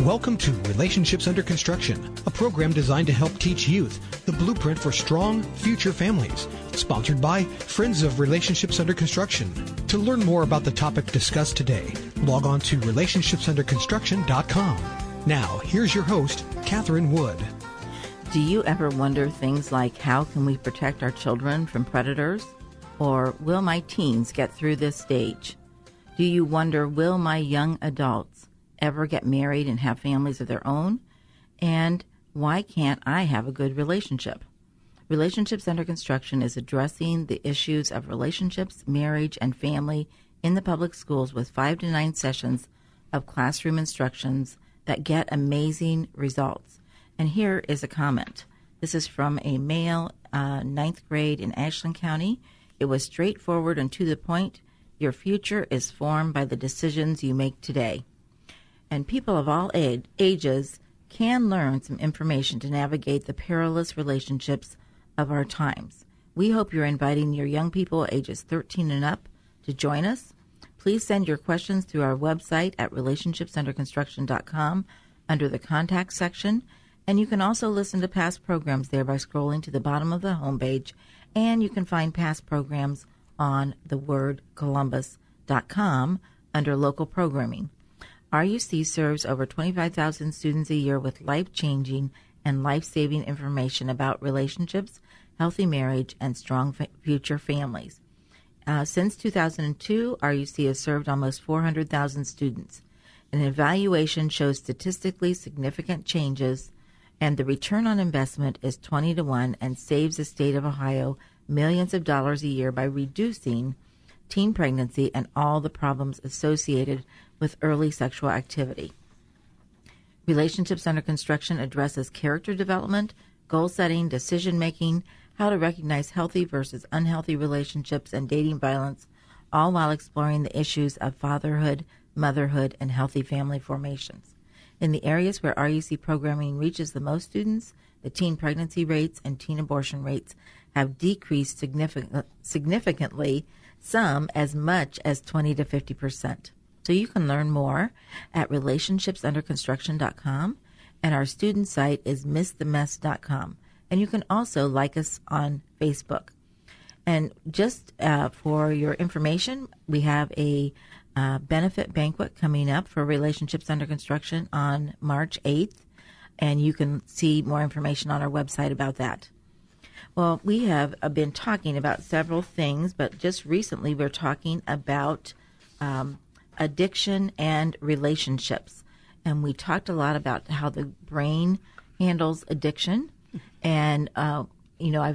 Welcome to Relationships Under Construction, a program designed to help teach youth the blueprint for strong future families, sponsored by Friends of Relationships Under Construction. To learn more about the topic discussed today, log on to RelationshipsUnderConstruction.com. Now, here's your host, Catherine Wood. Do you ever wonder things like, how can we protect our children from predators? Or, will my teens get through this stage? Do you wonder, will my young adults ever get married and have families of their own? And why can't I have a good relationship? Relationships Under Construction is addressing the issues of relationships, marriage, and family in the public schools with 5 to 9 sessions of classroom instructions that get amazing results. And here is a comment. This is from a male, 9th grade in Ashland County. It was straightforward and to the point. Your future is formed by the decisions you make today. And people of all ages can learn some information to navigate the perilous relationships of our times. We hope you're inviting your young people ages 13 and up to join us. Please send your questions through our website at RelationshipsUnderConstruction.com under the Contact section. And you can also listen to past programs there by scrolling to the bottom of the homepage. And you can find past programs on thewordcolumbus.com under Local Programming. RUC serves over 25,000 students a year with life-changing and life-saving information about relationships, healthy marriage, and strong future families. Since 2002, RUC has served almost 400,000 students. An evaluation shows statistically significant changes, and the return on investment is 20-1 and saves the state of Ohio millions of dollars a year by reducing teen pregnancy and all the problems associated with early sexual activity. Relationships Under Construction addresses character development, goal setting, decision making, how to recognize healthy versus unhealthy relationships and dating violence, all while exploring the issues of fatherhood, motherhood, and healthy family formations. In the areas where RUC programming reaches the most students, the teen pregnancy rates and teen abortion rates have decreased significantly, some as much as 20 to 50%. So you can learn more at RelationshipsUnderConstruction.com, and our student site is MissTheMess.com. And you can also like us on Facebook. And just for your information, we have a benefit banquet coming up for Relationships Under Construction on March 8th, and you can see more information on our website about that. Well, we have been talking about several things, but just recently we're talking about addiction and relationships. And we talked a lot about how the brain handles addiction. And, I've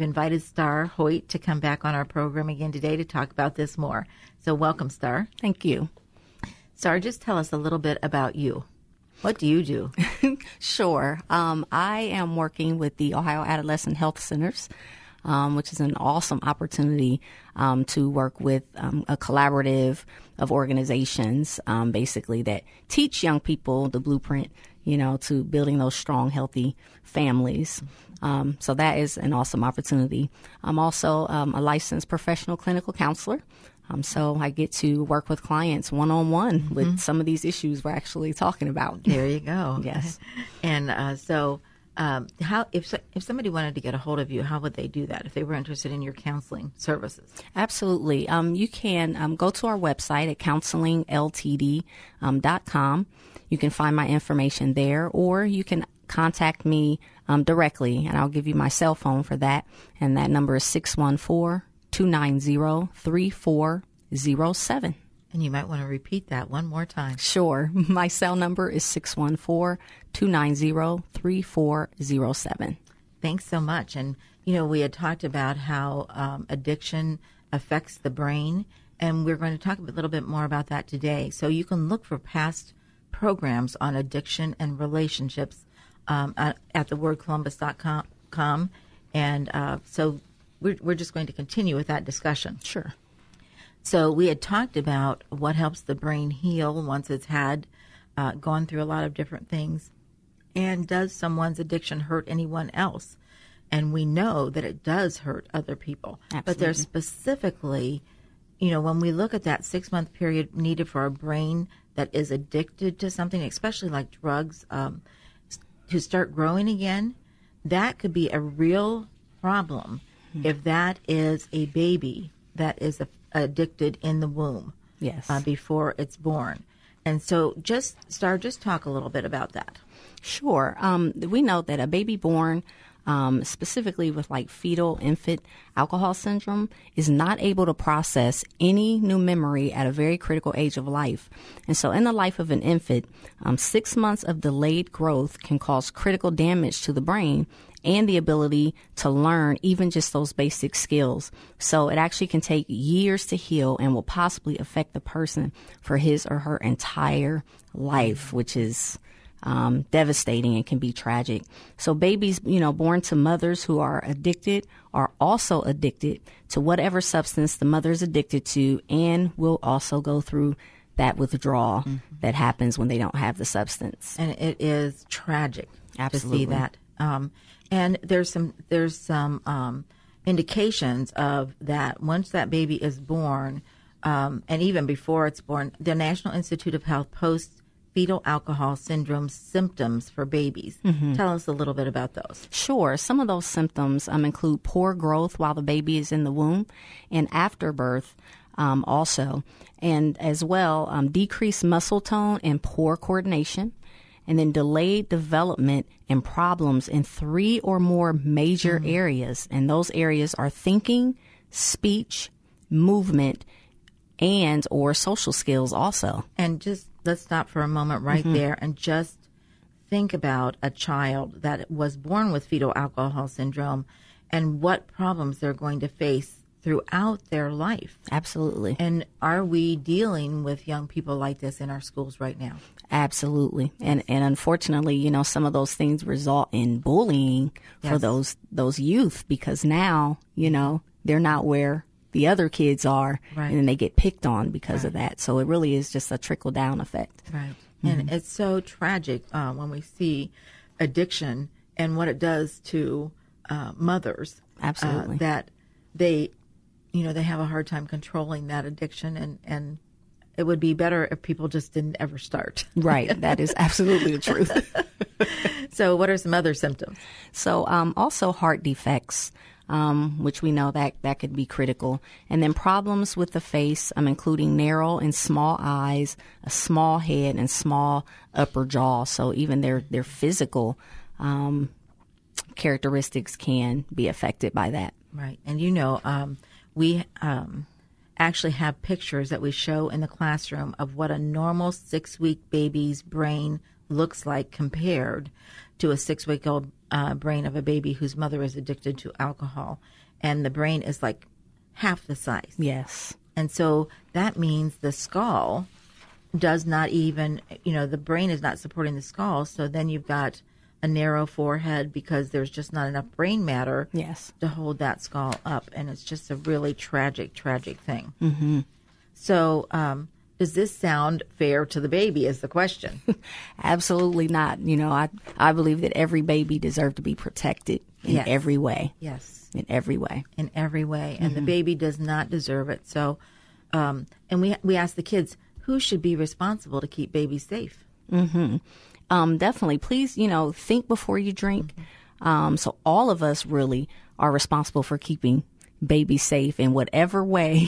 invited Star Hoyt to come back on our program again today to talk about this more. So welcome, Star. Thank you. Star, just tell us a little bit about you. What do you do? Sure. I am working with the Ohio Adolescent Health Centers, which is an awesome opportunity to work with a collaborative of organizations, basically, that teach young people the blueprint, to building those strong, healthy families. So that is an awesome opportunity. I'm also a licensed professional clinical counselor. So I get to work with clients one-on-one with some of these issues we're actually talking about. There you go. Yes. And how if somebody wanted to get a hold of you, how would they do that if they were interested in your counseling services? Absolutely. You can go to our website at counselingltd.com. You can find my information there, or you can contact me directly, and I'll give you my cell phone for that, and that number is 614-290-3407. And you might want to repeat that one more time. Sure. My cell number is 614-290-3407. Thanks so much. And, we had talked about how addiction affects the brain, and we're going to talk a little bit more about that today. So you can look for past programs on addiction and relationships at thewordcolumbus.com. And so we're just going to continue with that discussion. Sure. So we had talked about what helps the brain heal once it's had gone through a lot of different things. And does someone's addiction hurt anyone else? And we know that it does hurt other people. Absolutely. But there's specifically, you know, when we look at that 6-month period needed for a brain that is addicted to something, especially like drugs, to start growing again, that could be a real problem if that is a baby that is addicted in the womb before it's born. And so just talk a little bit about that. Sure. We know that a baby born specifically with like fetal infant alcohol syndrome is not able to process any new memory at a very critical age of life. And so in the life of an infant, 6 months of delayed growth can cause critical damage to the brain and the ability to learn even just those basic skills. So it actually can take years to heal and will possibly affect the person for his or her entire life, which is devastating and can be tragic. So babies, you know, born to mothers who are addicted are also addicted to whatever substance the mother is addicted to and will also go through that withdrawal that happens when they don't have the substance. And it is tragic to see that. And there's some indications of that once that baby is born, and even before it's born, the National Institute of Health posts fetal alcohol syndrome symptoms for babies. Tell us a little bit about those. Sure. Some of those symptoms include poor growth while the baby is in the womb and after birth also, and as well decreased muscle tone and poor coordination, and then delayed development and problems in 3 or more major areas. And those areas are thinking, speech, movement, and or social skills also. And just let's stop for a moment right there and just think about a child that was born with fetal alcohol syndrome and what problems they're going to face throughout their life. Absolutely. And are we dealing with young people like this in our schools right now? Absolutely. And unfortunately, you know, some of those things result in bullying for those youth, because now, you know, they're not where the other kids are, and then they get picked on because of that. So it really is just a trickle-down effect. Right. And it's so tragic when we see addiction and what it does to mothers. Absolutely. That they, you know, they have a hard time controlling that addiction, and it would be better if people just didn't ever start. Right. That is absolutely the truth. So what are some other symptoms? So also heart defects. Which we know that could be critical. And then problems with the face, including narrow and small eyes, a small head, and small upper jaw. So even their physical characteristics can be affected by that. Right. And, you know, we actually have pictures that we show in the classroom of what a normal 6-week baby's brain looks like compared to a 6-week-old brain of a baby whose mother is addicted to alcohol, and the brain is like half the size. Yes. And so that means the skull does not even, you know, the brain is not supporting the skull, so then you've got a narrow forehead because there's just not enough brain matter to hold that skull up, and it's just a really tragic thing. So does this sound fair to the baby is the question. Absolutely not. You know, I believe that every baby deserves to be protected in every way. Yes. In every way. In every way. And the baby does not deserve it. So, and we ask the kids, who should be responsible to keep babies safe? Definitely. Please, you know, think before you drink. So all of us really are responsible for keeping baby safe in whatever way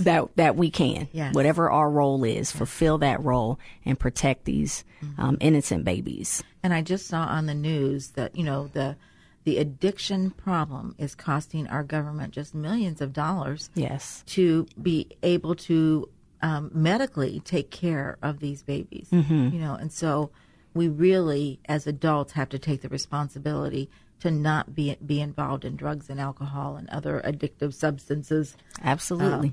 that we can, whatever our role is, fulfill that role and protect these innocent babies. And I just saw on the news that, you know, the addiction problem is costing our government just millions of dollars to be able to medically take care of these babies, you know, and so we really, as adults, have to take the responsibility to not be involved in drugs and alcohol and other addictive substances. Absolutely.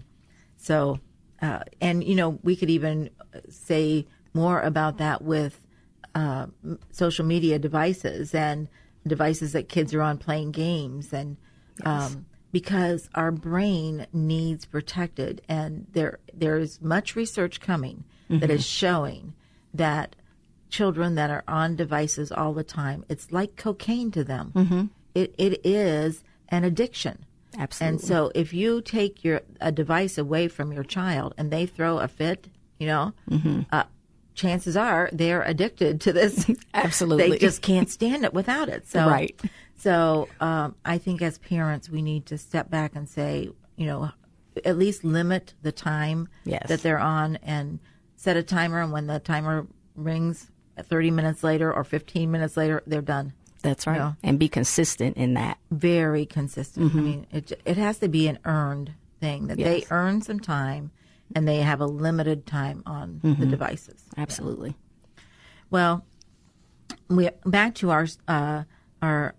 So, and, you know, we could even say more about that with social media devices and devices that kids are on playing games, and because our brain needs protected, and there is much research coming that is showing that children that are on devices all the time, it's like cocaine to them. It is an addiction. Absolutely. And so if you take a device away from your child and they throw a fit, you know, chances are they're addicted to this. Absolutely. They just can't stand it without it. So, So I think as parents, we need to step back and say, you know, at least limit the time that they're on, and set a timer. And when the timer rings 30 minutes later or 15 minutes later, they're done. That's right. You know? And be consistent in that. Very consistent. I mean, it has to be an earned thing, that they earn some time and they have a limited time on the devices. Absolutely. Yeah. Well, back to our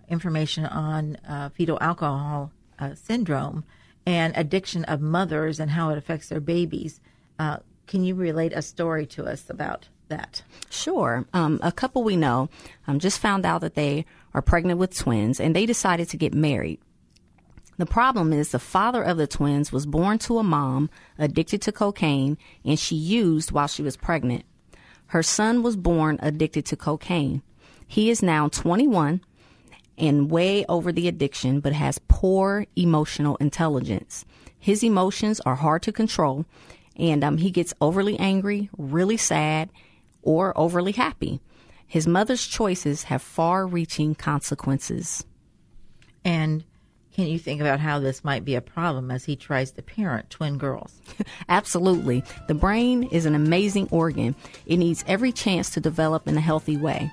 information on fetal alcohol syndrome and addiction of mothers and how it affects their babies. Can you relate a story to us about that? Sure. A couple we know just found out that they are pregnant with twins, and they decided to get married. The problem is the father of the twins was born to a mom addicted to cocaine, and she used while she was pregnant. Her son was born addicted to cocaine. He is now 21 and way over the addiction, but has poor emotional intelligence. His emotions are hard to control, and he gets overly angry, really sad, or overly happy. His mother's choices have far-reaching consequences. And can you think about how this might be a problem as he tries to parent twin girls? Absolutely. The brain is an amazing organ. It needs every chance to develop in a healthy way.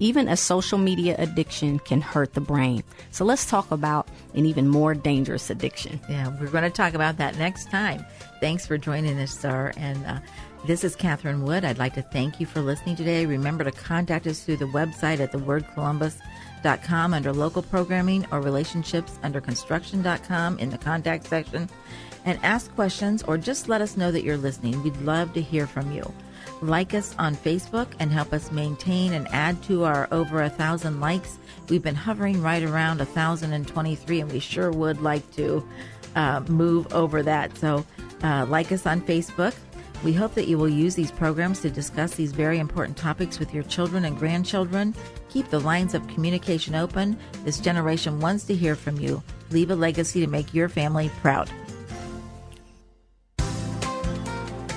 Even a social media addiction can hurt the brain. So let's talk about an even more dangerous addiction. Yeah, we're going to talk about that next time. Thanks for joining us, Star. And this is Catherine Wood. I'd like to thank you for listening today. Remember to contact us through the website at thewordcolumbus.com under local programming, or RelationshipsUnderConstruction.com in the contact section, and ask questions or just let us know that you're listening. We'd love to hear from you. Like us on Facebook and help us maintain and add to our over 1,000 likes. We've been hovering right around 1,023, and we sure would like to move over that. So like us on Facebook. We hope that you will use these programs to discuss these very important topics with your children and grandchildren. Keep the lines of communication open. This generation wants to hear from you. Leave a legacy to make your family proud.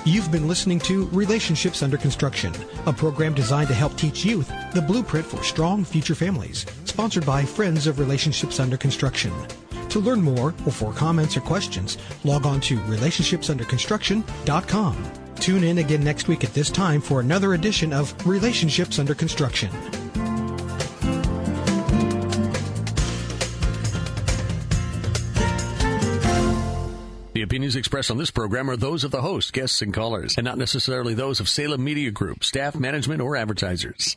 You've been listening to Relationships Under Construction, a program designed to help teach youth the blueprint for strong future families, sponsored by Friends of Relationships Under Construction. To learn more or for comments or questions, log on to RelationshipsUnderConstruction.com. Tune in again next week at this time for another edition of Relationships Under Construction. The opinions expressed on this program are those of the host, guests, and callers, and not necessarily those of Salem Media Group, staff, management, or advertisers.